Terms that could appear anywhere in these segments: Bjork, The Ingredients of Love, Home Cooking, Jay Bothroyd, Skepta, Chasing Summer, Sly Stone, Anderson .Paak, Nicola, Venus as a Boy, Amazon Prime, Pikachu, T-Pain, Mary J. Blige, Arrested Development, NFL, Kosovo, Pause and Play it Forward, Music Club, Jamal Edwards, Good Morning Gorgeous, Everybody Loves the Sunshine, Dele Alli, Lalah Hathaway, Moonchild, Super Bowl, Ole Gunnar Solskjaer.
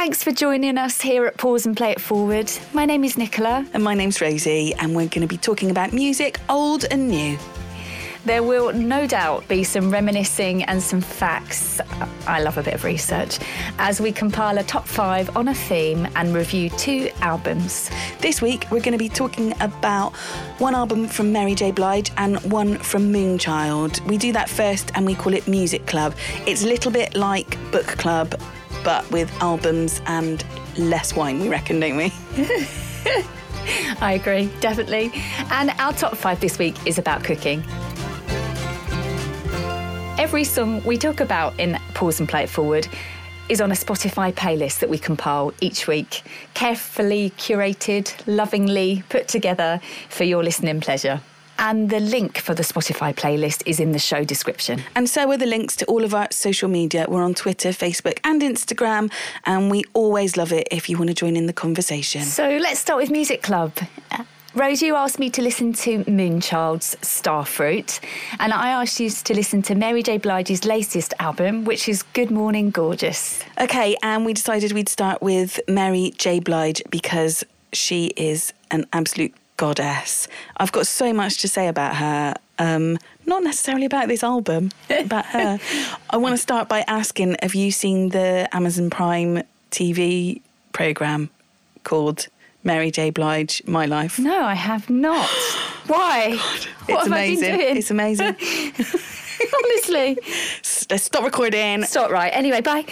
Thanks for joining us here at Pause and Play It Forward. My name is Nicola. And my name's Rosie, and we're going to be talking about music, old and new. There will no doubt be some reminiscing and some facts. I love a bit of research. As we compile a top 5 on a theme and review 2 albums. This week, we're going to be talking about one album from Mary J. Blige and one from Moonchild. We do that first and we call it Music Club. It's a little bit like Book Club, but with albums and less wine, we reckon, don't we? I agree, definitely. And our top 5 this week is about cooking. Every song we talk about in Pause and Play It Forward is on a Spotify playlist that we compile each week, carefully curated, lovingly put together for your listening pleasure. And the link for the Spotify playlist is in the show description. And so are the links to all of our social media. We're on Twitter, Facebook and Instagram, and we always love it if you want to join in the conversation. So let's start with Music Club. Rose, you asked me to listen to Moonchild's Starfruit, and I asked you to listen to Mary J. Blige's latest album, which is Good Morning Gorgeous. OK, and we decided we'd start with Mary J. Blige because she is an absolute goddess. I've got so much to say about her, not necessarily about this album, about her. I want to start by asking, have you seen the Amazon Prime TV programme called Mary J. Blige, My Life? No, I have not. Why? God, what have amazing. I been doing? It's amazing. Honestly. Let's stop recording. Stop, right. Anyway, bye.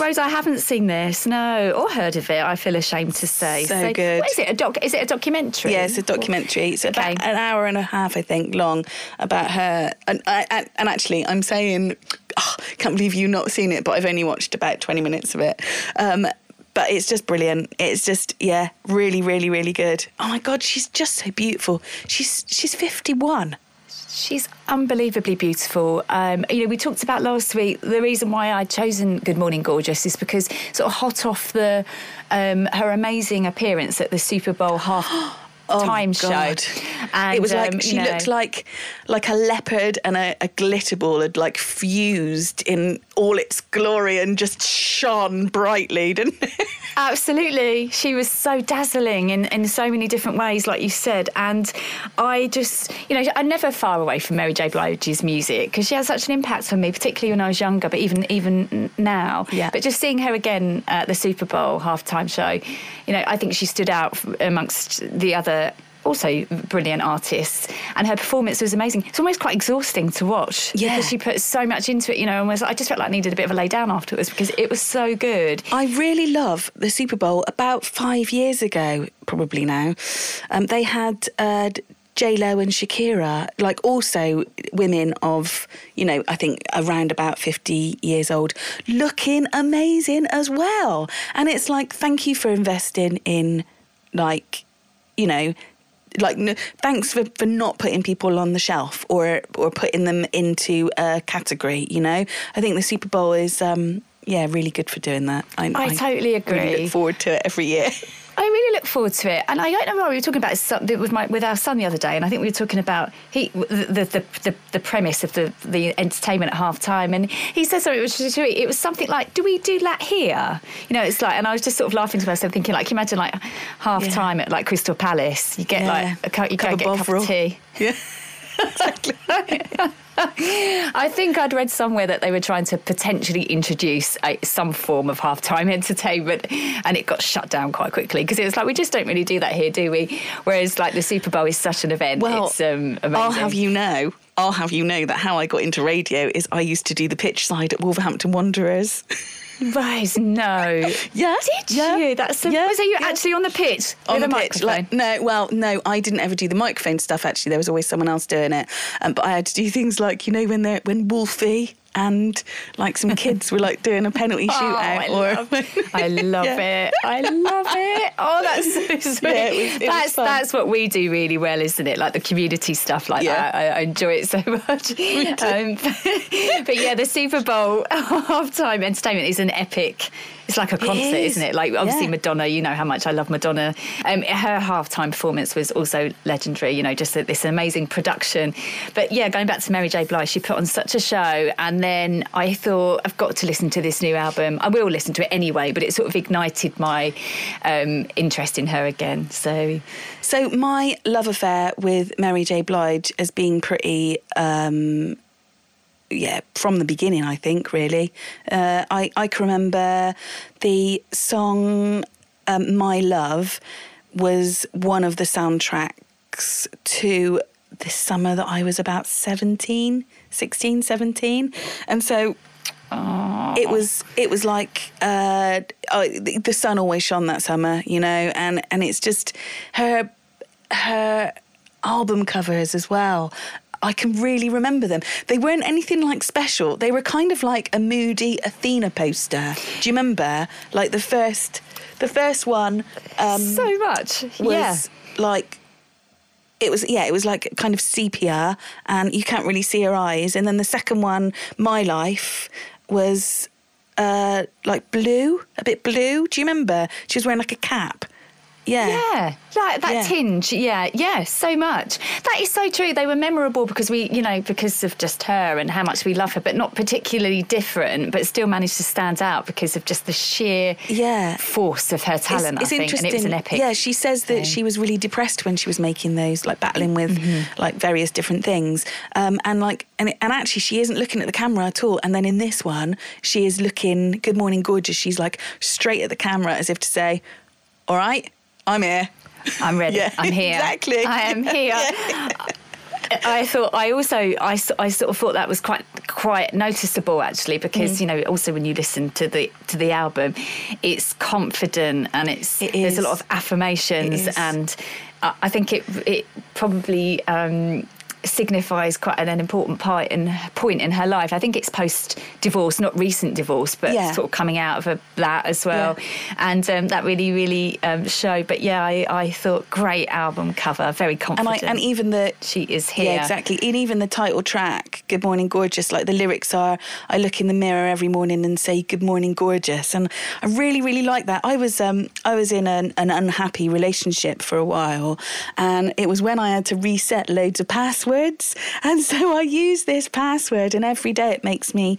Rose, I haven't seen this, no, or heard of it, I feel ashamed to say. So good. What is it, is it a documentary? Yeah, it's a documentary. It's okay. About an hour and a half, I think, long about her. And actually, I'm saying, can't believe you've not seen it, but I've only watched about 20 minutes of it. But it's just brilliant. It's just, yeah, really, really, really good. Oh, my God, she's just so beautiful. She's 51. She's unbelievably beautiful. We talked about last week, the reason why I'd chosen Good Morning Gorgeous is because sort of hot off the her amazing appearance at the Super Bowl half... time show. And it was like she looked like a leopard and a glitter ball had like fused in all its glory and just shone brightly, didn't it? Absolutely. She was so dazzling in so many different ways, like you said. And I just, I'm never far away from Mary J. Blige's music because she had such an impact on me, particularly when I was younger, but even now. Yeah. But just seeing her again at the Super Bowl halftime show, I think she stood out amongst the other also brilliant artists, and her performance was amazing. It's almost quite exhausting to watch because she put so much into it, I just felt like I needed a bit of a lay down afterwards because it was so good. I really love the Super Bowl. About 5 years ago, probably now, they had J-Lo and Shakira, also women of, I think around about 50 years old, looking amazing as well. And it's thank you for investing in thanks for not putting people on the shelf or putting them into a category, I think the Super Bowl is, really good for doing that. I totally agree. I really look forward to it every year. I really look forward to it. And I don't know why we were talking about something with our son the other day, and I think we were talking about the premise of the entertainment at halftime, and he said something, it was something like, do we do that here? And I was just sort of laughing to myself thinking, imagine halftime at Crystal Palace, you get a cup of tea. Yeah. Exactly. I think I'd read somewhere that they were trying to potentially introduce some form of halftime entertainment, and it got shut down quite quickly because it was we just don't really do that here, do we? Whereas the Super Bowl is such an event. Well, it's amazing. I'll have you know that how I got into radio is I used to do the pitch side at Wolverhampton Wanderers. Right, no. Yeah. Did you? That's so you actually on the pitch? On the pitch. No, I didn't ever do the microphone stuff, actually. There was always someone else doing it. But I had to do things when Wolfie and some kids were doing a penalty shootout. I love it. Oh, that's so sweet. Yeah, that's what we do really well, isn't it? The community stuff that. I enjoy it so much. But yeah, the Super Bowl halftime entertainment is an epic. It's like a concert, isn't it? Obviously Madonna, you know how much I love Madonna. Her halftime performance was also legendary, just this amazing production. But yeah, going back to Mary J. Blige, she put on such a show, and And then I thought, I've got to listen to this new album. I will listen to it anyway, but it sort of ignited my interest in her again. So my love affair with Mary J. Blige has been pretty... from the beginning, I think, really. I can remember the song My Love was one of the soundtracks to the summer that I was about 17. And so... Aww. It was like the sun always shone that summer, you know, and it's just her album covers as well. I can really remember them. They weren't anything like special. They were kind of like a moody Athena poster. Do you remember? Like the first one. So much. Was like. It was like kind of sepia, and you can't really see her eyes. And then the second one, My Life, was like blue, a bit blue. Do you remember? She was wearing like a cap. Yeah, like that tinge. Yeah, so much. That is so true. They were memorable because because of just her and how much we love her, but not particularly different, but still managed to stand out because of just the sheer force of her talent. It's interesting. And it was an epic. Yeah, she says that she was really depressed when she was making those, like battling with like various different things, and actually she isn't looking at the camera at all. And then in this one, she is looking Good Morning Gorgeous. She's like straight at the camera as if to say, "All right. I'm here. I'm ready. Yeah, I'm here. Exactly. I am here." Yeah. I sort of thought that was quite noticeable actually, because also when you listen to the album, it's confident and there's a lot of affirmations, and I think it probably signifies quite an important point in her life. I think it's post-divorce, not recent divorce, but sort of coming out of that as well. Yeah. And that really, really showed. But yeah, I thought great album cover, very confident. And even the... She is here. Yeah, exactly. And even the title track, Good Morning Gorgeous, like the lyrics are, I look in the mirror every morning and say, Good Morning Gorgeous. And I really, really like that. I was in an unhappy relationship for a while, and it was when I had to reset loads of passwords, and so I use this password, and every day it makes me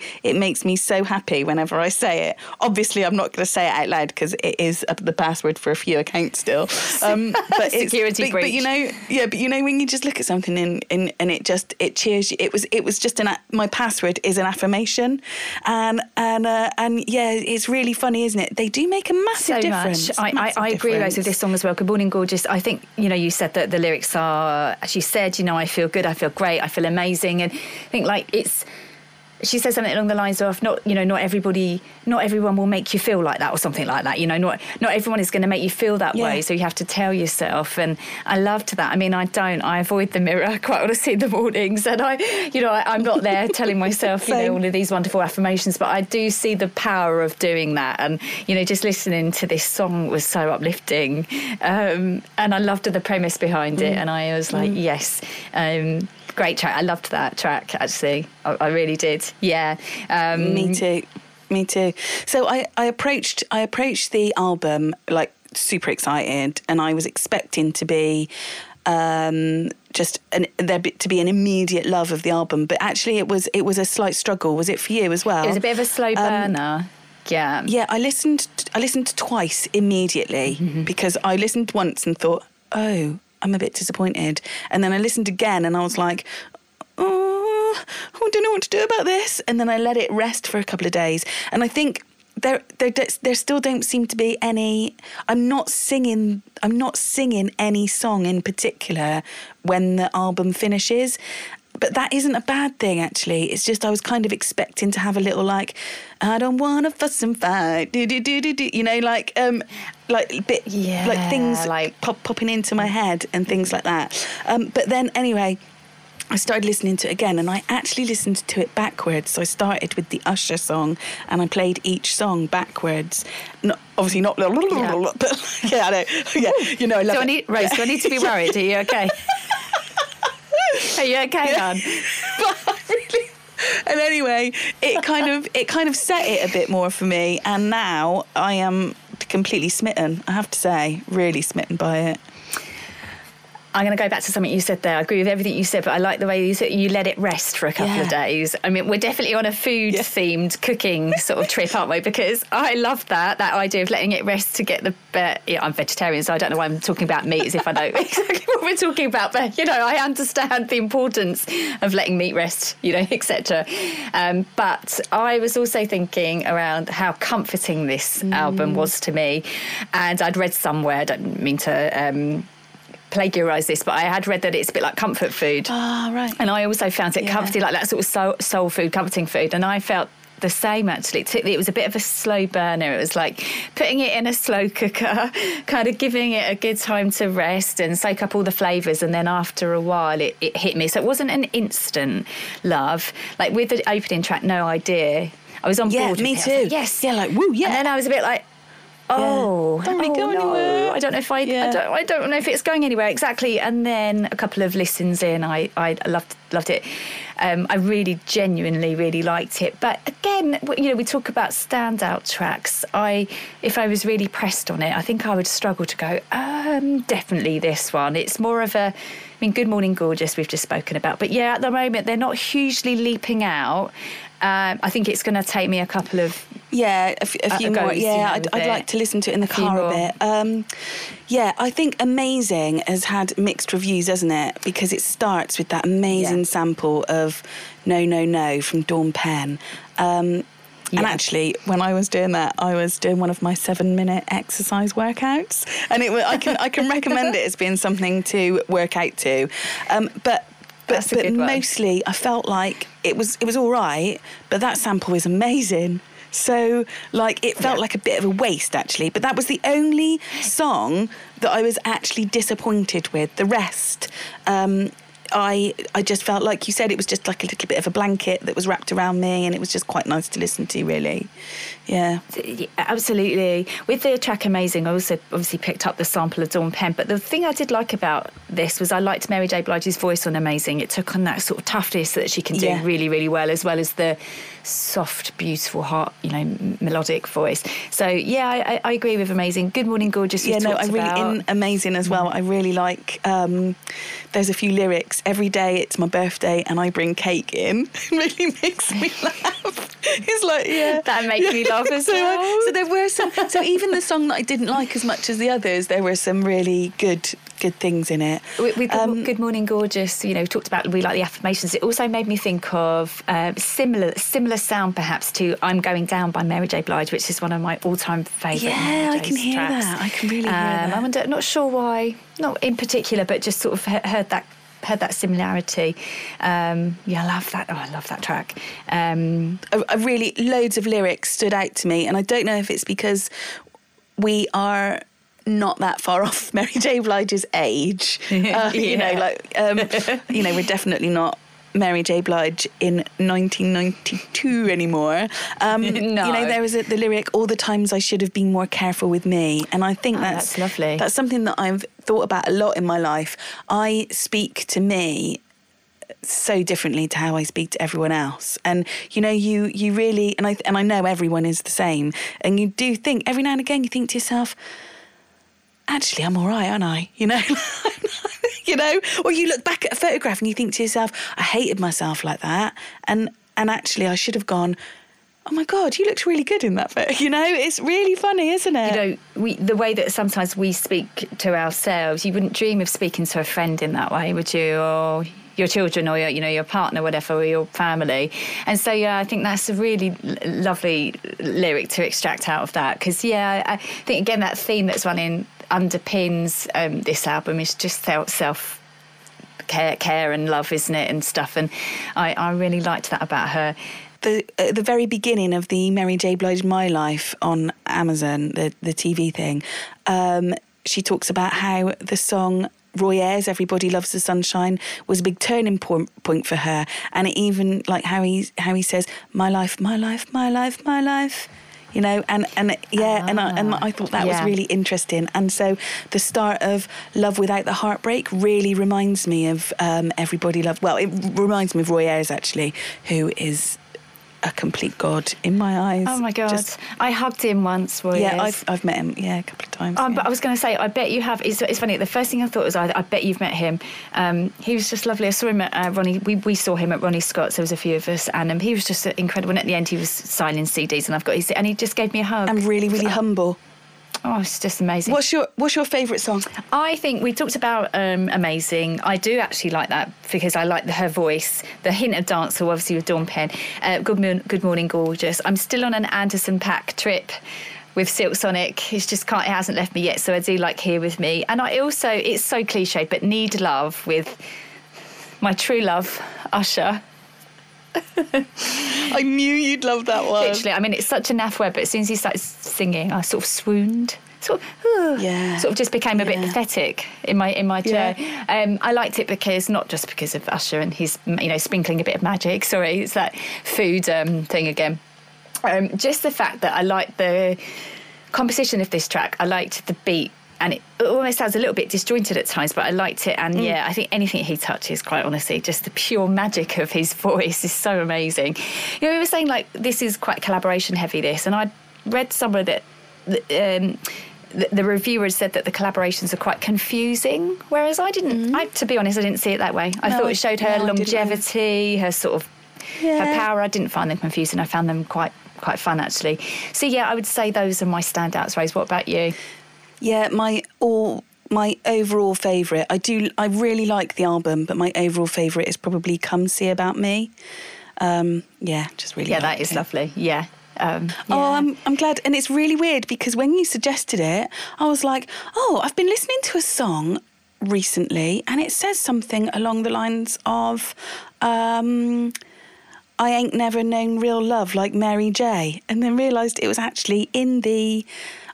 so happy whenever I say it. Obviously I'm not going to say it out loud because it is the password for a few accounts still, but security breach. But when you just look at something and it cheers you, it was just my password is an affirmation, and it's really funny, isn't it? They do make a massive difference. I agree with this song as well, Good Morning Gorgeous. I think you said that the lyrics are, as you said, I feel good, I feel great, I feel amazing. And I think she says something along the lines of not everyone will make you feel like that, or something like that. Not everyone is going to make you feel that way, so you have to tell yourself. And I loved that. I mean, I avoid the mirror quite honestly in the mornings, and I'm not there telling myself all of these wonderful affirmations, but I do see the power of doing that. And just listening to this song was so uplifting, and I loved the premise behind it, and I was like yes. Great track. I loved that track, actually. I really did. Yeah. Me too. So I approached the album, like, super excited, and I was expecting to be... there to be an immediate love of the album, but actually it was a slight struggle. Was it for you as well? It was a bit of a slow burner. Yeah. Yeah, I listened twice immediately, because I listened once and thought, oh... I'm a bit disappointed. And then I listened again and I was like, oh, I don't know what to do about this. And then I let it rest for a couple of days. And I think there still don't seem to be any... I'm not singing any song in particular when the album finishes. But that isn't a bad thing, actually. It's just I was kind of expecting to have a little, like, I don't want to fuss and fight, do-do-do-do-do, like things like popping into my head and things like that. But then, anyway, I started listening to it again, and I actually listened to it backwards. So I started with the Usher song, and I played each song backwards. Obviously not... But, yeah, I know. Yeah, I love it. Rose, do I need to be worried? Are you okay? Are you okay, hon? And anyway, it kind of set it a bit more for me, and now I am completely smitten. I have to say, really smitten by it. I'm going to go back to something you said there. I agree with everything you said, but I like the way you said you let it rest for a couple of days. I mean, we're definitely on a food-themed cooking sort of trip, aren't we? Because I love that idea of letting it rest to get the... I'm vegetarian, so I don't know why I'm talking about meat as if I know exactly what we're talking about. But, you know, I understand the importance of letting meat rest, you know, etc. But I was also thinking around how comforting this album was to me. And I'd read somewhere, I don't mean to... plagiarise this, but I had read that it's a bit like comfort food. Ah, oh, right. And I also found it comforting, like that sort of soul food, comforting food. And I felt the same, actually. It was a bit of a slow burner. It was like putting it in a slow cooker, kind of giving it a good time to rest and soak up all the flavours. And then after a while, it hit me. So it wasn't an instant love. Like with the opening track, No Idea, I was on board with it. Yeah, me too. Like, yes. Yeah, like, woo, yeah. And then I was a bit like, Don't really go anywhere. I don't know if I don't know if it's going anywhere exactly. And then a couple of listens in, I loved it. I really genuinely really liked it. But again, you know, we talk about standout tracks. If I was really pressed on it, I think I would struggle to go. Definitely this one. It's more of a. I mean, Good Morning Gorgeous we've just spoken about. But yeah, at the moment they're not hugely leaping out. I think it's going to take me a couple of a few more. I'd like to listen to it in the car a bit. I think Amazing has had mixed reviews, hasn't it? Because it starts with that amazing sample of No, No, No from Dawn Penn. And actually, when I was doing that, I was doing one of my 7-minute exercise workouts, and I can recommend it as being something to work out to, But mostly I felt like it was all right, but that sample is amazing. So, like, it felt like a bit of a waste, actually. But that was the only song that I was actually disappointed with. The rest... I just felt, like you said, it was just like a little bit of a blanket that was wrapped around me, and it was just quite nice to listen to, really. Yeah, absolutely. With the track Amazing, I also obviously picked up the sample of Dawn Penn, but the thing I did like about this was I liked Mary J. Blige's voice on Amazing. It took on that sort of toughness that she can do really, really well as the soft, beautiful, heart, you know, melodic voice. So, yeah, I agree with Amazing. Good Morning Gorgeous, in Amazing as well, I really like... there's a few lyrics. Every day it's my birthday and I bring cake in. It really makes me laugh. It's like, that makes me laugh as well. So there were some... So even the song that I didn't like as much as the others, there were some really good things in it. With Good Morning Gorgeous, you know, we talked about we like the affirmations. It also made me think of similar sound perhaps to I'm Going Down by Mary J. Blige, which is one of my all-time favourite Mary J's I can hear tracks. That. I can really hear that. I wonder, not sure why, not in particular, but just sort of heard that similarity. I love that. Oh, I love that track. Really, loads of lyrics stood out to me, and I don't know if it's because we are... not that far off Mary J. Blige's age. We're definitely not Mary J. Blige in 1992 anymore. No. You know, there was the lyric, all the times I should have been more careful with me. And I think that's lovely. That's something that I've thought about a lot in my life. I speak to me so differently to how I speak to everyone else, and you know, you really, and I know everyone is the same, and you do think every now and again you think to yourself, actually, I'm all right, aren't I? You know? You know? Or you look back at a photograph and you think to yourself, I hated myself like that. And actually, I should have gone, oh, my God, you looked really good in that photo. You know, it's really funny, isn't it? You know, the way that sometimes we speak to ourselves, you wouldn't dream of speaking to a friend in that way, would you? Or your children or your partner, whatever, or your family. And so, yeah, I think that's a really lovely lyric to extract out of that. Because, yeah, I think, again, that theme that's running... underpins this album is just self-care and love, isn't it, and stuff. And I really liked that about her. The very beginning of the Mary J. Blige My Life on Amazon, the TV thing, she talks about how the song Roy Ayers, Everybody Loves the Sunshine, was a big turning point for her. And it even, like, how he says, my life, my life, my life, my life. You know, and I thought that was really interesting. And so the start of Love Without the Heartbreak really reminds me of Everybody Loves... Well, it reminds me of Roy Ayers, actually, who is a complete god in my eyes. Oh my god! Just, I hugged him once. Roy Ayers. I've met him. Yeah, a couple of times. Yeah. But I was going to say, I bet you have. It's funny. The first thing I thought was, I bet you've met him. He was just lovely. I saw him at Ronnie. We saw him at Ronnie Scott's. There was a few of us, and he was just incredible. And at the end, he was signing CDs, and I've got his, and he just gave me a hug. And really, really humble. Oh, it's just amazing. What's your favourite song? I think we talked about Amazing. I do actually like that because I like her voice. The hint of Dancer, obviously, with Dawn Penn. Good Morning Gorgeous. I'm still on an Anderson .Paak trip with Silk Sonic. It's just it hasn't left me yet, so I do like Here With Me. And I also, it's so cliche, but Need Love with my true love, Usher. I knew you'd love that one. Literally, I mean, it's such a naff word, but as soon as he started singing, I sort of swooned. Sort of just became a bit pathetic in my chair. Yeah. I liked it because not just because of Usher and his, sprinkling a bit of magic. Sorry, it's that food thing again. Just the fact that I liked the composition of this track. I liked the beat. And it almost sounds a little bit disjointed at times, but I liked it. And I think anything he touches, quite honestly, just the pure magic of his voice is so amazing. We were saying, this is quite collaboration heavy, this. And I read somewhere that the reviewer said that the collaborations are quite confusing, whereas I didn't, to be honest, I didn't see it that way. I thought it showed her longevity, her sort of her power. I didn't find them confusing. I found them quite fun, actually. So, I would say those are my standouts, Rose. What about you? Yeah, my overall favourite. I really like the album, but my overall favourite is probably "Come See About Me." Just really. Yeah, that is lovely. Yeah. Oh, I'm glad, and it's really weird because when you suggested it, I was like, oh, I've been listening to a song recently, and it says something along the lines of, "I ain't never known real love like Mary J," and then realised it was actually in the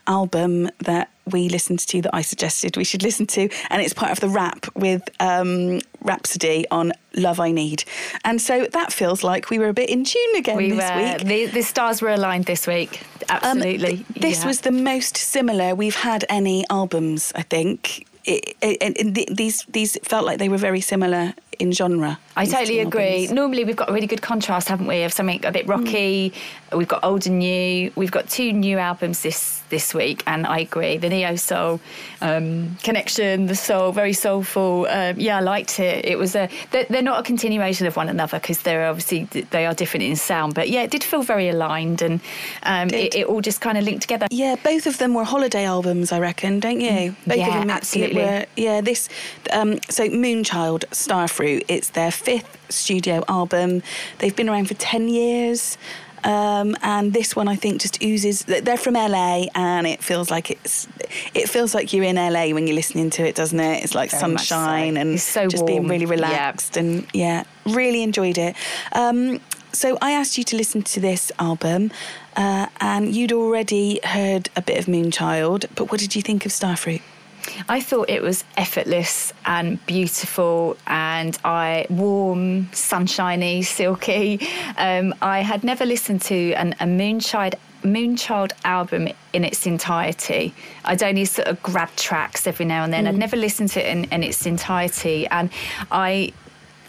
album that we listened to that I suggested we should listen to, and it's part of the rap with Rhapsody on Love I Need. And so that feels like we were a bit in tune again this week. The stars were aligned this week, absolutely. This was the most similar we've had any albums, I think. These felt like they were very similar in genre. I totally agree. Normally we've got a really good contrast, haven't we, of something a bit rocky. We've got old and new. We've got two new albums this week, and I agree. The neo-soul connection, the soul, very soulful. I liked it. It was they're not a continuation of one another because they're obviously, they are different in sound. But yeah, it did feel very aligned, and it all just kind of linked together. Yeah, both of them were holiday albums, I reckon, don't you? Both of them absolutely. So Moonchild, Starfruit, it's their fifth studio album. They've been around for 10 years, and this one I think just oozes. They're from LA, and it feels like you're in LA when you're listening to it, doesn't it? It's like very sunshine so. And it's so just warm. Being really relaxed and really enjoyed it. So I asked you to listen to this album, and you'd already heard a bit of Moonchild, but what did you think of Starfruit? I thought it was effortless and beautiful and warm, sunshiny, silky. I had never listened to a Moonchild album in its entirety. I'd only sort of grabbed tracks every now and then. I'd never listened to it in its entirety. And I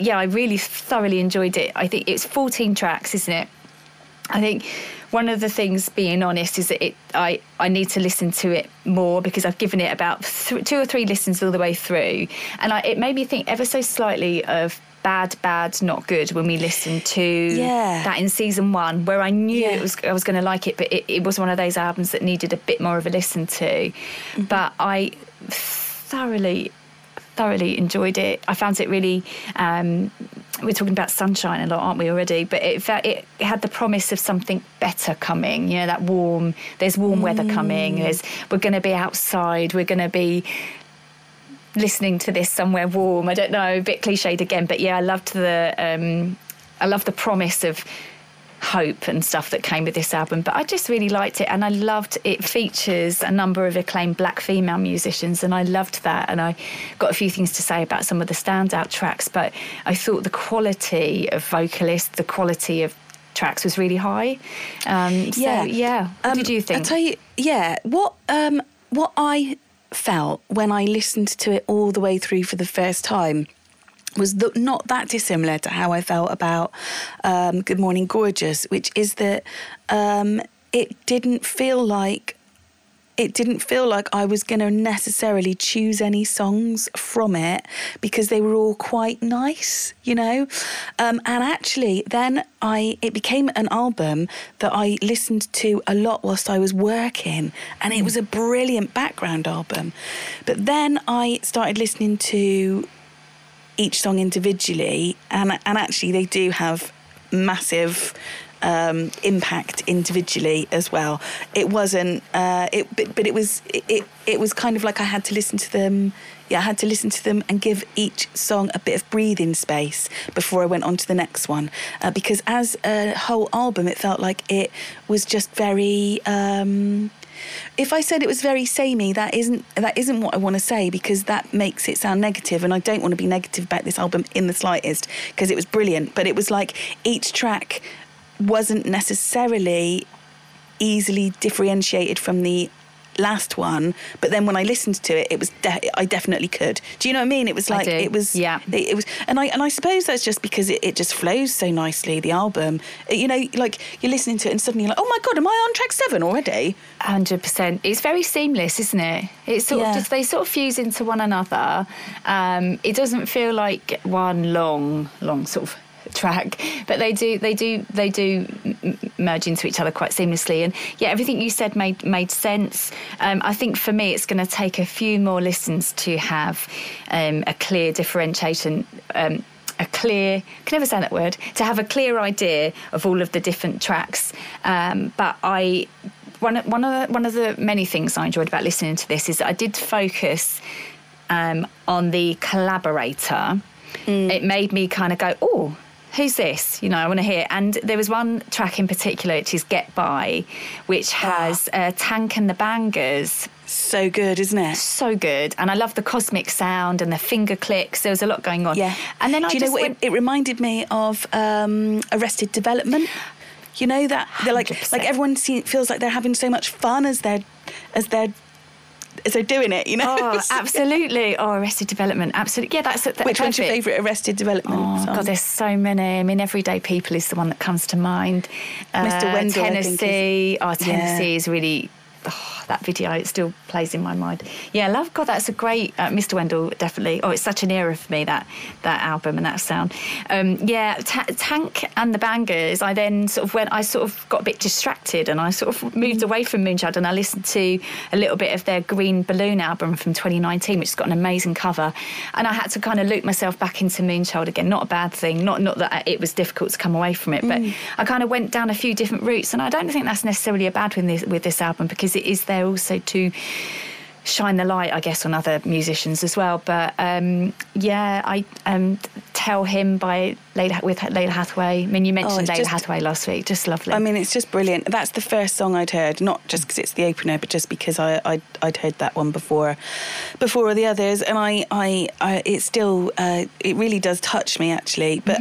really thoroughly enjoyed it. I think it's 14 tracks, isn't it? I think one of the things, being honest, is that I need to listen to it more because I've given it about two or three listens all the way through. And it made me think ever so slightly of Bad, Not Good when we listened to that in season one, where I knew I was going to like it, but it was one of those albums that needed a bit more of a listen to. Mm-hmm. But I thoroughly enjoyed it. I found it really... we're talking about sunshine a lot, aren't we, already? But it had the promise of something better coming. That warm... There's warm weather coming. We're going to be outside. We're going to be listening to this somewhere warm. I don't know, a bit cliched again. But I loved the promise of hope and stuff that came with this album. But I just really liked it, and I loved it features a number of acclaimed black female musicians, and I loved that. And I got a few things to say about some of the standout tracks, but I thought the quality of vocalists, the quality of tracks was really high. What did you think? I'll tell you, what I felt when I listened to it all the way through for the first time was not that dissimilar to how I felt about Good Morning Gorgeous, which is that it didn't feel like I was going to necessarily choose any songs from it because they were all quite nice, you know. And actually, then it became an album that I listened to a lot whilst I was working, and it was a brilliant background album. But then I started listening to each song individually, and actually they do have massive impact individually as well. It wasn't it was kind of like I had to listen to them. Yeah, I had to listen to them and give each song a bit of breathing space before I went on to the next one, because as a whole album it felt like it was just very if I said it was very samey, that isn't what I want to say, because that makes it sound negative, and I don't want to be negative about this album in the slightest because it was brilliant. But it was like each track wasn't necessarily easily differentiated from the last one, but then when I listened to it, it was I definitely could. Do you know what I mean? It was like it was, yeah. It was, and I suppose that's just because it just flows so nicely. The album, you know, like you're listening to it and suddenly you're like, oh my god, am I on track 7 already? 100%. It's very seamless, isn't it? It's sort of just they sort of fuse into one another. It doesn't feel like one long sort of track, but they do merge into each other quite seamlessly. And yeah, everything you said made sense. I think for me it's going to take a few more listens to have a clear differentiation, I can never say that word, to have a clear idea of all of the different tracks. But I one of the many things I enjoyed about listening to this is that I did focus on the collaborator. It made me kind of go, oh, who's this? You know, I want to hear. And there was one track in particular, which is Get By, which has Tank and the Bangers. So good, isn't it? So good. And I love the cosmic sound and the finger clicks. There was a lot going on. Yeah. And then it reminded me of Arrested Development. You know, that they're like everyone feels like they're having so much fun as they're doing it, you know? Oh, absolutely. Oh, Arrested Development, absolutely. Yeah, that's perfect. Which one's your favourite Arrested Development song? God, there's so many. I mean, Everyday People is the one that comes to mind. Mr Wendell, Tennessee. Tennessee is really... Oh, that video, it still plays in my mind. Yeah, love, God, that's a great... Mr Wendell, definitely. Oh, it's such an era for me, that album and that sound. Tank and the Bangers, I then sort of went... I sort of got a bit distracted and I sort of moved away from Moonchild, and I listened to a little bit of their Green Balloon album from 2019, which has got an amazing cover. And I had to kind of loop myself back into Moonchild again. Not a bad thing. Not that it was difficult to come away from it, but I kind of went down a few different routes, and I don't think that's necessarily a bad thing with this album, because it is there also to shine the light, I guess, on other musicians as well. But I Tell Him by Lalah Hathaway. I mean, you mentioned Lalah Hathaway last week. Just lovely. I mean, it's just brilliant. That's the first song I'd heard, not just because it's the opener, but just because I'd heard that one before all the others, and I it still it really does touch me, actually. But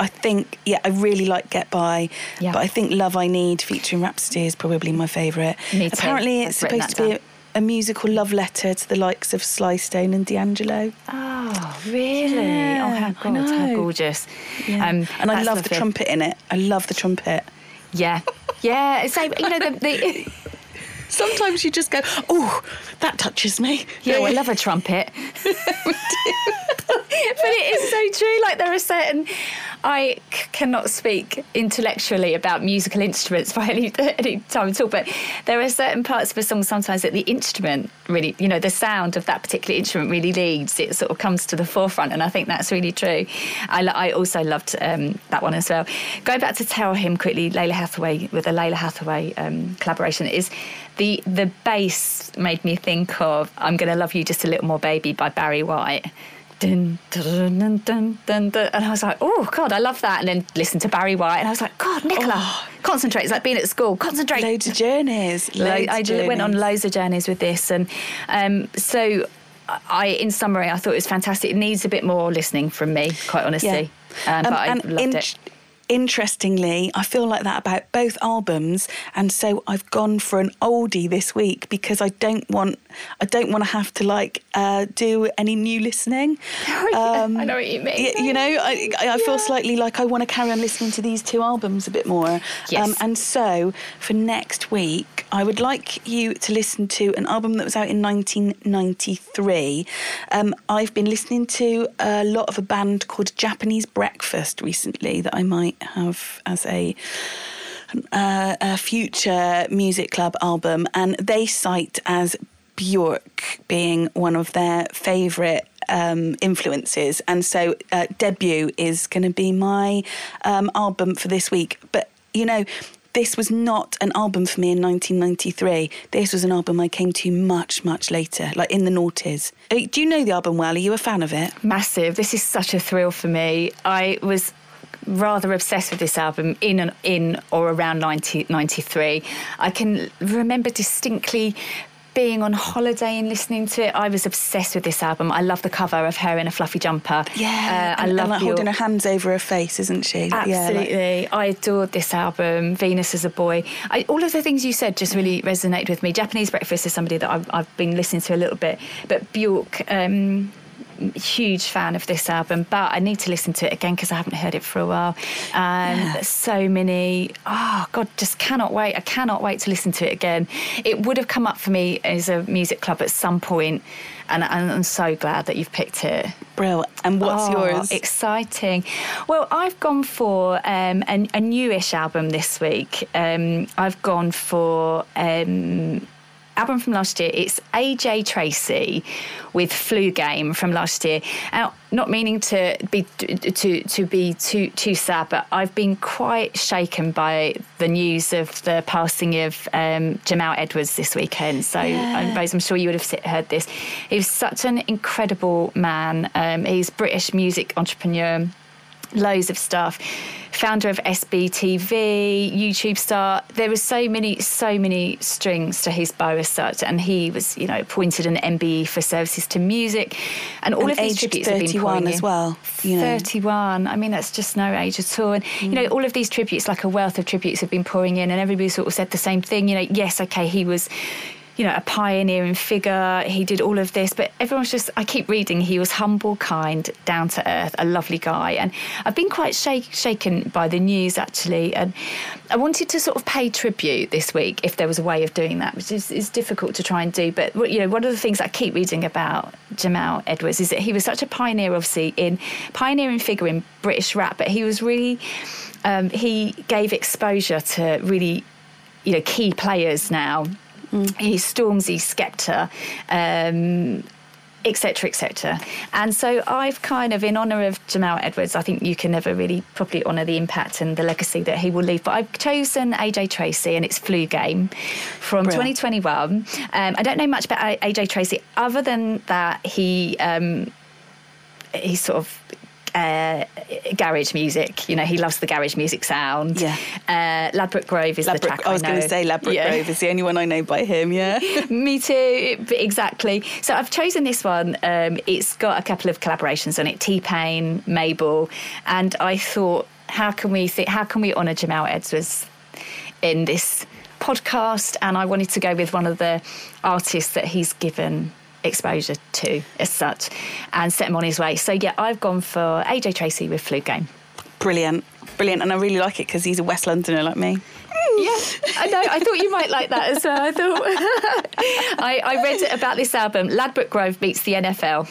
I think, I really like Get By, but I think Love I Need featuring Rhapsody is probably my favourite. Me too. Apparently it's supposed to be a musical love letter to the likes of Sly Stone and D'Angelo. Oh, really? Yeah, oh, how gorgeous. Yeah. And I love the trumpet in it. I love the trumpet. Yeah. Yeah, so, you know, the sometimes you just go, oh, that touches me. Yeah, I love a trumpet. We do. But it is so true. Like, there are certain... I cannot speak intellectually about musical instruments by any time at all, but there are certain parts of a song sometimes that the instrument really, you know, the sound of that particular instrument really leads. It sort of comes to the forefront, and I think that's really true. I also loved that one as well. Going back to Tell Him quickly, with the Lalah Hathaway collaboration, is the bass made me think of I'm Gonna Love You Just a Little More Baby by Barry White. Dun, dun, dun, dun, dun, dun. And I was like, oh, God, I love that. And then listen to Barry White. And I was like, God, Nicola, concentrate. It's like being at school. Concentrate. Loads of journeys. I went on loads of journeys with this. And so, in summary, I thought it was fantastic. It needs a bit more listening from me, quite honestly. But I loved it. interestingly, I feel like that about both albums, and so I've gone for an oldie this week because I don't want to have to do any new listening. I know what you mean. I feel slightly like I want to carry on listening to these two albums a bit more. Yes. And so for next week, I would like you to listen to an album that was out in 1993. I've been listening to a lot of a band called Japanese Breakfast recently that I might have as a future music club album, and they cite as Bjork being one of their favourite influences, and so Debut is going to be my album for this week. But this was not an album for me in 1993. This was an album I came to much, much later, like in the noughties. Do you know the album well? Are you a fan of it? Massive. This is such a thrill for me. I was rather obsessed with this album in or around 1993. I can remember distinctly being on holiday and listening to it. I was obsessed with this album. I love the cover of her in a fluffy jumper. Yeah, I love holding her hands over her face, isn't she? Absolutely. I adored this album, Venus as a Boy. All of the things you said just really resonated with me. Japanese Breakfast is somebody that I've been listening to a little bit, but Bjork, huge fan of this album, but I need to listen to it again because I haven't heard it for a while. So many, just cannot wait. I cannot wait to listen to it again. It would have come up for me as a music club at some point, and I'm so glad that you've picked it. Brill. And what's yours? Exciting. Well, I've gone for a newish album this week. I've gone for album from last year. It's AJ Tracey with Flu Game from last year. Now, not meaning to be too sad, but I've been quite shaken by the news of the passing of Jamal Edwards this weekend. So, Rose, I'm sure you would have heard this. He was such an incredible man. He's British music entrepreneur, loads of stuff, founder of SBTV, YouTube star. There were so many strings to his bow as such, and he was, appointed an MBE for services to music, and all of these tributes have been 31 as well. 31. I mean, that's just no age at all. And all of these tributes, like a wealth of tributes, have been pouring in, and everybody sort of said the same thing. Yes, okay, he was, a pioneering figure. He did all of this, but everyone's just, I keep reading, he was humble, kind, down to earth, a lovely guy. And I've been quite shaken by the news, actually. And I wanted to sort of pay tribute this week, if there was a way of doing that, which is difficult to try and do. But, one of the things I keep reading about Jamal Edwards is that he was such a pioneer, obviously, pioneering figure in British rap, but he was really, he gave exposure to really, key players now. He's Stormzy, Skepta, et cetera, et cetera. And so I've kind of, in honour of Jamal Edwards, I think you can never really properly honour the impact and the legacy that he will leave. But I've chosen AJ Tracey, and it's Flu Game from 2021. I don't know much about AJ Tracey other than that he sort of garage music. He loves the garage music sound. Yeah. Ladbroke Grove is the track I know. I was going to say Ladbroke Grove is the only one I know by him, yeah. Me too, exactly. So I've chosen this one. It's got a couple of collaborations on it, T-Pain, Mabel, and I thought, how can we honour Jamal Edwards in this podcast? And I wanted to go with one of the artists that he's given exposure to as such and set him on his way. So I've gone for AJ Tracey with Flu Game. Brilliant. And I really like it because he's a West Londoner like me. Yeah, I know. I thought you might like that as well. I read about this album. Ladbroke Grove meets the NFL.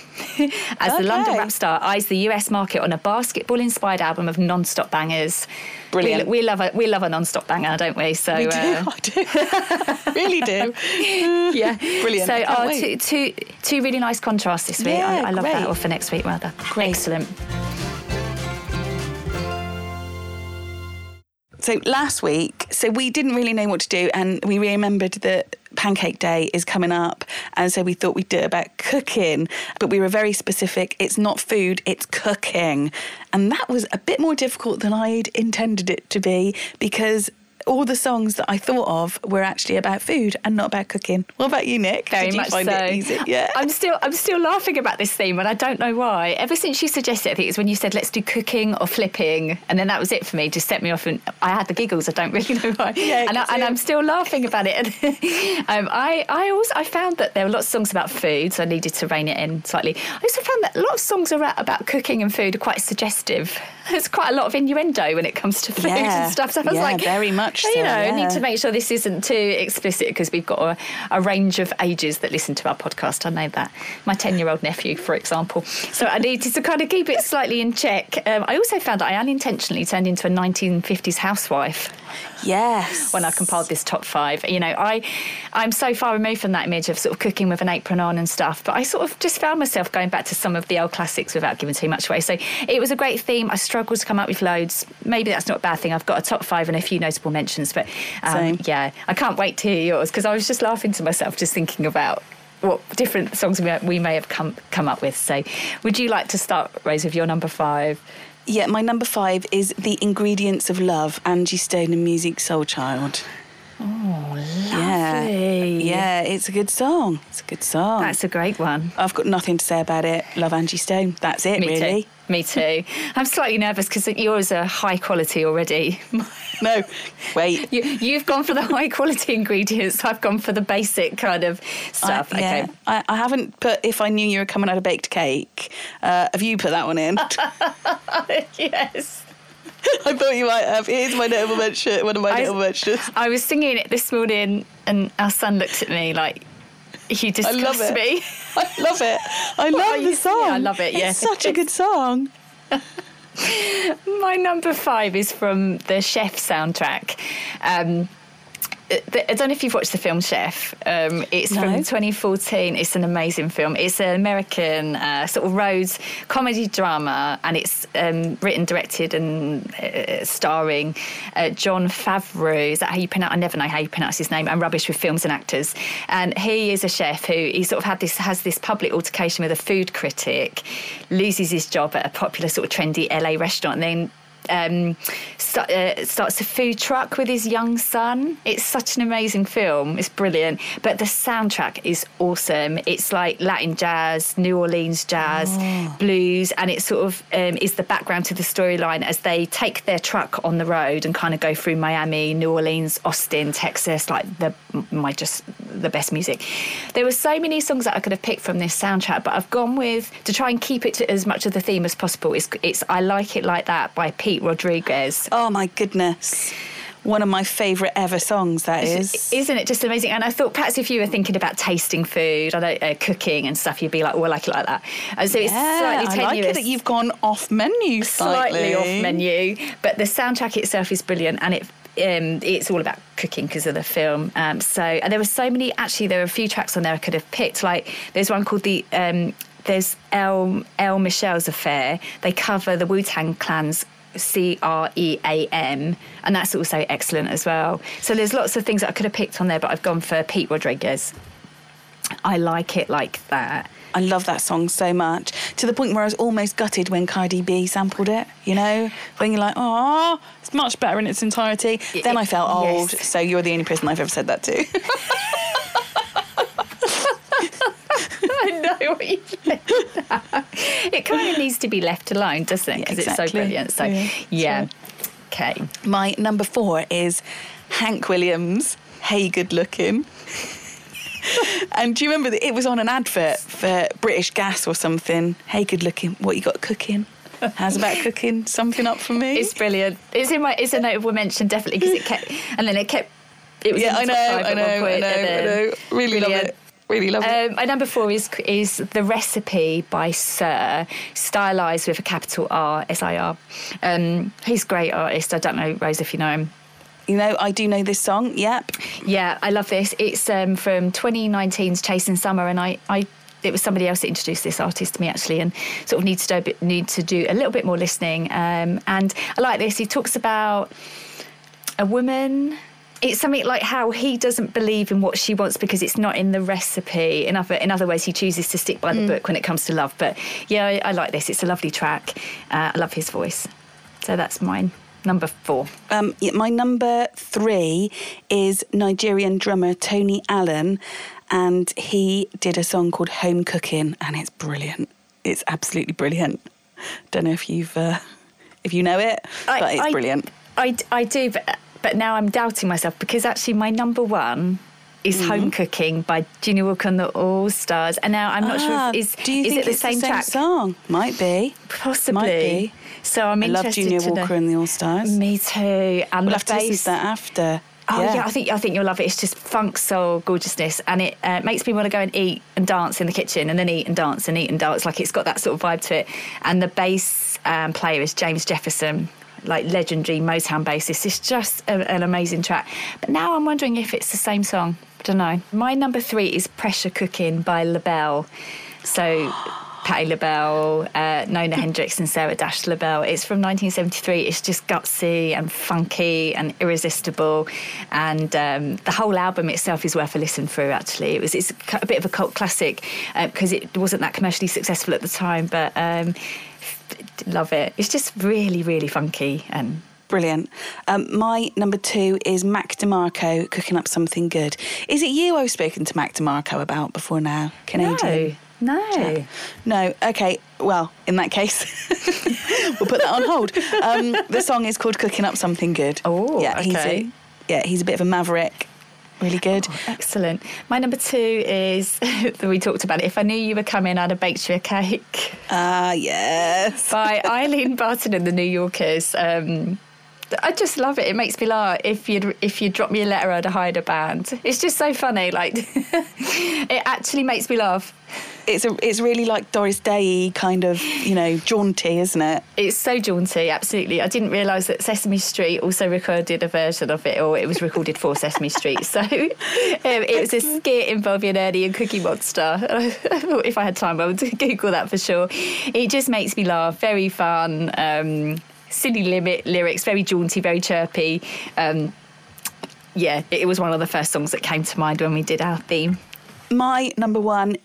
As the London rap star eyes the US market on a basketball-inspired album of non-stop bangers. Brilliant. We love a non-stop banger, don't we? So we do. I do. Really do. Yeah. Brilliant. So two really nice contrasts this week. Yeah, I love that. Or for next week, rather. Great. Excellent. So last week, we didn't really know what to do, and we remembered that Pancake Day is coming up, and so we thought we'd do it about cooking, but we were very specific. It's not food, it's cooking. And that was a bit more difficult than I'd intended it to be because all the songs that I thought of were actually about food and not about cooking. What about you, Nick? Did you find it easy? Yeah. I'm still laughing about this theme, and I don't know why. Ever since you suggested it, I think it's when you said, let's do cooking or flipping, and then that was it for me. Just set me off, and I had the giggles. I don't really know why. Yeah, and I'm still laughing about it. I found that there were lots of songs about food, so I needed to rein it in slightly. I also found that a lot of songs about cooking and food are quite suggestive. There's quite a lot of innuendo when it comes to food and stuff. So I was like, very much so. You know, need to make sure this isn't too explicit, because we've got a range of ages that listen to our podcast. I know that. My 10-year-old nephew, for example. So I needed to kind of keep it slightly in check. I also found that I unintentionally turned into a 1950s housewife. Yes. When I compiled this top five. You know, I'm so far removed from that image of sort of cooking with an apron on and stuff, but I sort of just found myself going back to some of the old classics without giving too much away. So it was a great theme. I struggled to come up with loads. Maybe that's not a bad thing. I've got a top five and a few notable mentions, but I can't wait to hear yours, because I was just laughing to myself just thinking about what different songs we may have come up with. So would you like to start, Rose, with your number five? Yeah, my number five is The Ingredients of Love, Angie Stone and Musiq Soulchild. Oh, lovely. Yeah, it's a good song. That's a great one. I've got nothing to say about it. Love Angie Stone. That's it, really. Me too. I'm slightly nervous because yours are high quality already. No, wait. You've gone for the high quality ingredients. I've gone for the basic kind of stuff. Okay. I haven't put If I Knew You Were Coming Out of Baked Cake. Have you put that one in? Yes. I thought you might have. It is my notable mention, one of my notable mentions. I was singing it this morning and our son looked at me like, you disgust me. I love it. I love the song. Yeah, I love it, yeah. It's such a good song. My number five is from the Chef soundtrack. I don't know if you've watched the film Chef. It's from 2014. It's an amazing film. It's an American sort of road comedy drama, and it's written, directed and starring Jon Favreau. Is that how you pronounce? I never know how you pronounce his name. I'm rubbish with films and actors. And he is a chef who he sort of has this public altercation with a food critic, loses his job at a popular sort of trendy LA restaurant, and then starts a food truck with his young son. It's such an amazing film. It's brilliant. But the soundtrack is awesome. It's like Latin jazz, New Orleans jazz, blues, and it sort of is the background to the storyline as they take their truck on the road and kind of go through Miami, New Orleans, Austin, Texas, like the best music. There were so many songs that I could have picked from this soundtrack, but I've gone with, to try and keep it to as much of the theme as possible, it's I Like It Like That by Pete Rodriguez. Oh my goodness. One of my favourite ever songs, that is. Isn't it just amazing? And I thought perhaps if you were thinking about tasting food, cooking and stuff, you'd be like, oh, I like it like that. And so it's slightly tenuous. I like it that you've gone off menu slightly. Slightly off menu. But the soundtrack itself is brilliant, and it's all about cooking because of the film. And there were so many, actually, there were a few tracks on there I could have picked. Like there's one called there's Elle Michelle's Affair. They cover the Wu-Tang Clan's CREAM, and that's also excellent as well. So there's lots of things that I could have picked on there, but I've gone for Pete Rodriguez. I Like It Like That. I love that song so much, to the point where I was almost gutted when Cardi B sampled it, you know, when you're like, oh, it's much better in its entirety. Then I felt old, so you're the only person I've ever said that to. I know what you think. It kind of needs to be left alone, doesn't it? Because it's so brilliant. So, yeah. Okay. My number four is Hank Williams, Hey Good Looking. And do you remember that it was on an advert for British Gas or something? Hey Good Looking, what you got cooking? How's about cooking something up for me? It's brilliant. It's a notable mention, definitely, because it was in the top five at one point. I know. Really brilliant. Love it. Really love it. My number four is The Recipe by SiR, stylized with a capital R, SiR. He's a great artist. I don't know, Rose, if you know him. You know, I do know this song. Yep. Yeah, I love this. It's from 2019's Chasing Summer, and it was somebody else that introduced this artist to me, actually, and sort of need to do a little bit more listening. And I like this. He talks about a woman. It's something like how he doesn't believe in what she wants because it's not in the recipe. In other ways, he chooses to stick by the book when it comes to love. But yeah, I like this. It's a lovely track. I love his voice. So that's mine. Number four. My number three is Nigerian drummer Tony Allen, and he did a song called Home Cooking, and it's brilliant. It's absolutely brilliant. Don't know if you know it, but it's brilliant. I do, but now I'm doubting myself, because actually my number one is Home Cooking by Junior Walker and the All Stars, and now I'm not sure is it the same song? Might be, possibly. Might be. So I'm interested. I love Junior Walker and the All Stars. Me too. And we'll have to listen to that after. Oh yeah, I think you'll love it. It's just funk, soul, gorgeousness, and it makes me want to go and eat and dance in the kitchen, and then eat and dance. Like, it's got that sort of vibe to it. And the bass player is James Jefferson, like legendary Motown bassist. It's just an amazing track. But now I'm wondering if it's the same song. I don't know. My number three is Pressure Cooking by LaBelle. So Patti LaBelle, Nona Hendrix and Sarah Dash LaBelle. It's from 1973. It's just gutsy and funky and irresistible. And the whole album itself is worth a listen through, actually. It's a bit of a cult classic because it wasn't that commercially successful at the time, but love it. It's just really, really funky and brilliant. My number two is Mac DeMarco, Cooking Up Something Good. Is it you I've spoken to Mac DeMarco about before now? Canadian? No. No, okay, well, in that case, we'll put that on hold. The song is called Cooking Up Something Good. Oh, yeah, okay. He's a bit of a maverick. Really good. Oh, excellent. My number two is, we talked about it, If I Knew You Were Coming, I'd Have Baked You a Cake. Ah, yes. By Eileen Barton and the New Yorkers. I just love it. It makes me laugh. If you'd drop me a letter, I'd hide a band. It's just so funny. Like, it actually makes me laugh. It's really like Doris Day kind of, jaunty, isn't it? It's so jaunty, absolutely. I didn't realise that Sesame Street also recorded a version of it, or it was recorded for Sesame Street. So it was a skit involving Ernie and Cookie Monster. If I had time, I would Google that for sure. It just makes me laugh. Very fun. Silly lyrics, very jaunty, very chirpy. It was one of the first songs that came to mind when we did our theme. My number one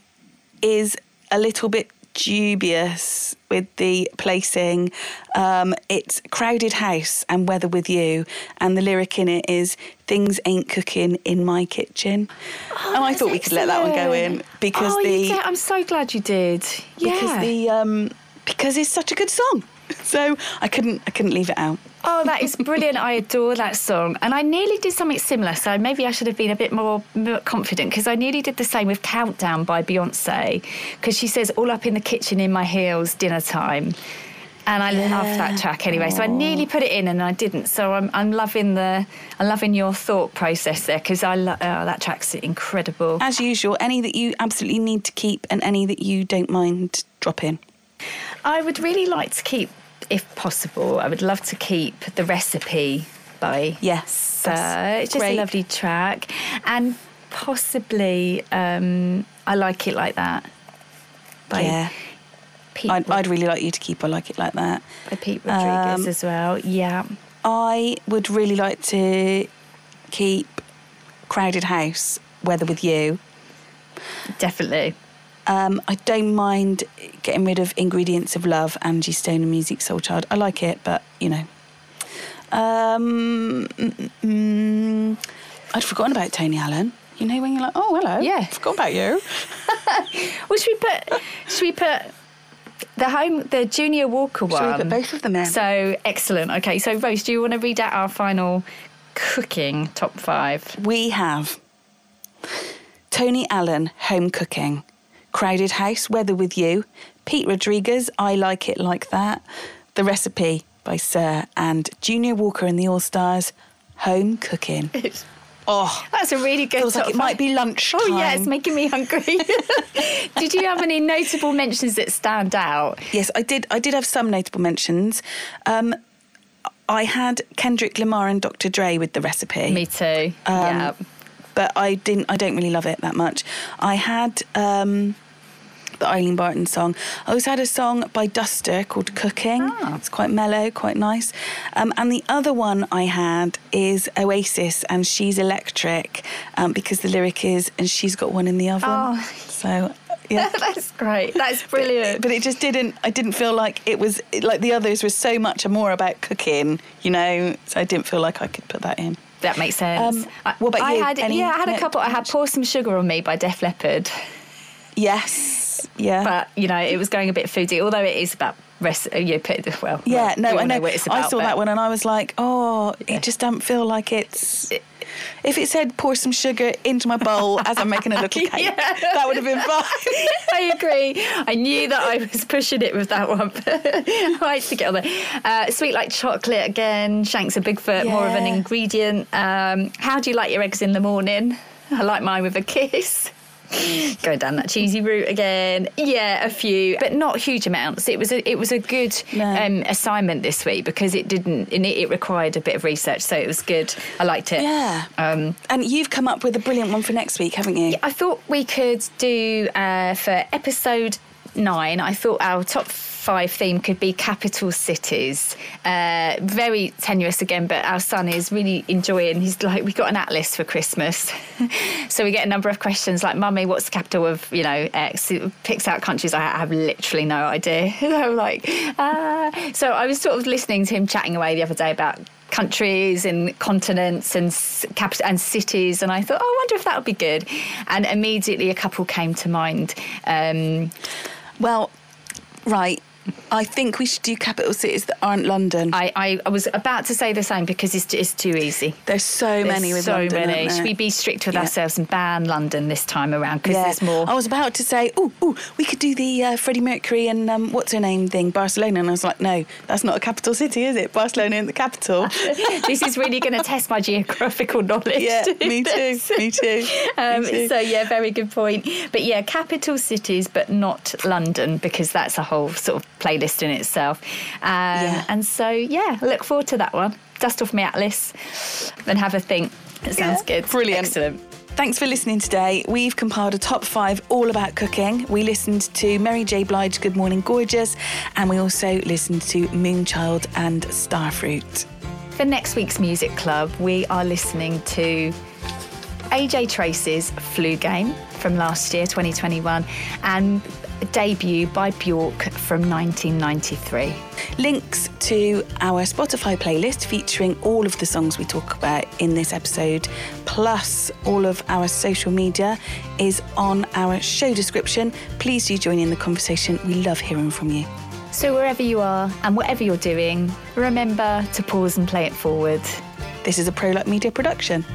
is a little bit dubious with the placing. It's Crowded House and Weather With You, and the lyric in it is, things ain't cooking in my kitchen. Oh, and I thought we could let that one go in because I'm so glad you did. Yeah. Because it's such a good song. So I couldn't leave it out. Oh, that is brilliant. I adore that song. And I nearly did something similar, so maybe I should have been a bit more confident, because I nearly did the same with Countdown by Beyonce, because she says, all up in the kitchen in my heels, dinner time. And I love that track anyway. Aww. So I nearly put it in and I didn't. So I'm loving your thought process there, because that track's incredible. As usual, any that you absolutely need to keep and any that you don't mind dropping. I would really like to keep, if possible, I would love to keep The Recipe by SiR. It's just great. A lovely track. And possibly I Like It Like That by Pete. I'd really like you to keep I Like It Like That. By Pete Rodriguez as well, yeah. I would really like to keep Crowded House, Weather With You. Definitely. I don't mind getting rid of Ingredients of Love, Angie Stone and Musiq Soulchild. I like it, but, I'd forgotten about Tony Allen. You know when you're like, oh, hello, I forgot about you. Well, should we put the Junior Walker one? Should we put both of them in? So, excellent. Okay, so, Rose, do you want to read out our final cooking top five? We have Tony Allen, Home Cooking. Crowded House, Weather With You, Pete Rodriguez, I Like It Like That, The Recipe by SiR, and Junior Walker and the All Stars, Home Cooking. Oh, that's a really good. Feels top like it five. Might be lunchtime. Oh yeah, it's making me hungry. Did you have any notable mentions that stand out? Yes, I did. I did have some notable mentions. I had Kendrick Lamar and Dr. Dre with The Recipe. Me too. Yeah, but I don't really love it that much. I had the Eileen Barton song. I also had a song by Duster called Cooking. Oh. It's quite mellow, quite nice. And the other one I had is Oasis and She's Electric, because the lyric is, and she's got one in the oven. Oh. So Yeah. That's great. That's brilliant. But it just didn't, I didn't feel like it was, like the others was so much more about cooking, you know, so I didn't feel like I could put that in. That makes sense. What about you? I had a couple. I had Pour Some Sugar on Me by Def Leppard. Yes. Yeah. But, you know, it was going a bit foodie, although it is about I saw that one and I was like, it just doesn't feel like it's... If it said pour some sugar into my bowl as I'm making a little cake, that would have been fun. I agree. I knew that I was pushing it with that one. I had to get on there. Sweet Like Chocolate again, Shanks of Bigfoot, more of an ingredient. How do you like your eggs in the morning? I like mine with a kiss. Going down that cheesy route again. Yeah, a few, but not huge amounts. It was a good assignment this week because it didn't, and it required a bit of research, so it was good. I liked it. Yeah. And you've come up with a brilliant one for next week, haven't you? I thought we could do for episode 9. I thought our top 5 theme could be capital cities. Very tenuous again, but our son is really enjoying. He's like, we got an atlas for Christmas, so we get a number of questions like, "Mummy, what's the capital of X?" It picks out countries I have literally no idea. And I'm like, so I was sort of listening to him chatting away the other day about countries and continents and cities, and I thought, I wonder if that would be good. And immediately a couple came to mind. Right. I think we should do capital cities that aren't London. I was about to say the same because it's too easy. There's so many. Should we be strict with ourselves and ban London this time around? Because there's more. I was about to say, we could do the Freddie Mercury and what's-her-name thing, Barcelona. And I was like, no, that's not a capital city, is it? Barcelona in the capital. This is really going to test my geographical knowledge. Yeah, me too. So, yeah, very good point. But, yeah, capital cities but not London because that's a whole sort of playlist in itself. And so, look forward to that one. Dust off my atlas and have a think. It sounds good. Brilliant. Excellent. Thanks for listening today. We've compiled a top 5 all about cooking. We listened to Mary J. Blige, Good Morning Gorgeous, and we also listened to Moonchild and Starfruit. For next week's Music Club, we are listening to AJ Tracey's Flu Game from last year, 2021, and Debut by Bjork from 1993. Links to our Spotify playlist featuring all of the songs we talk about in this episode, plus all of our social media, is on our show description. Please do join in the conversation. We love hearing from you. So wherever you are and whatever you're doing, remember to pause and play it forward. This is a ProLuck Media production.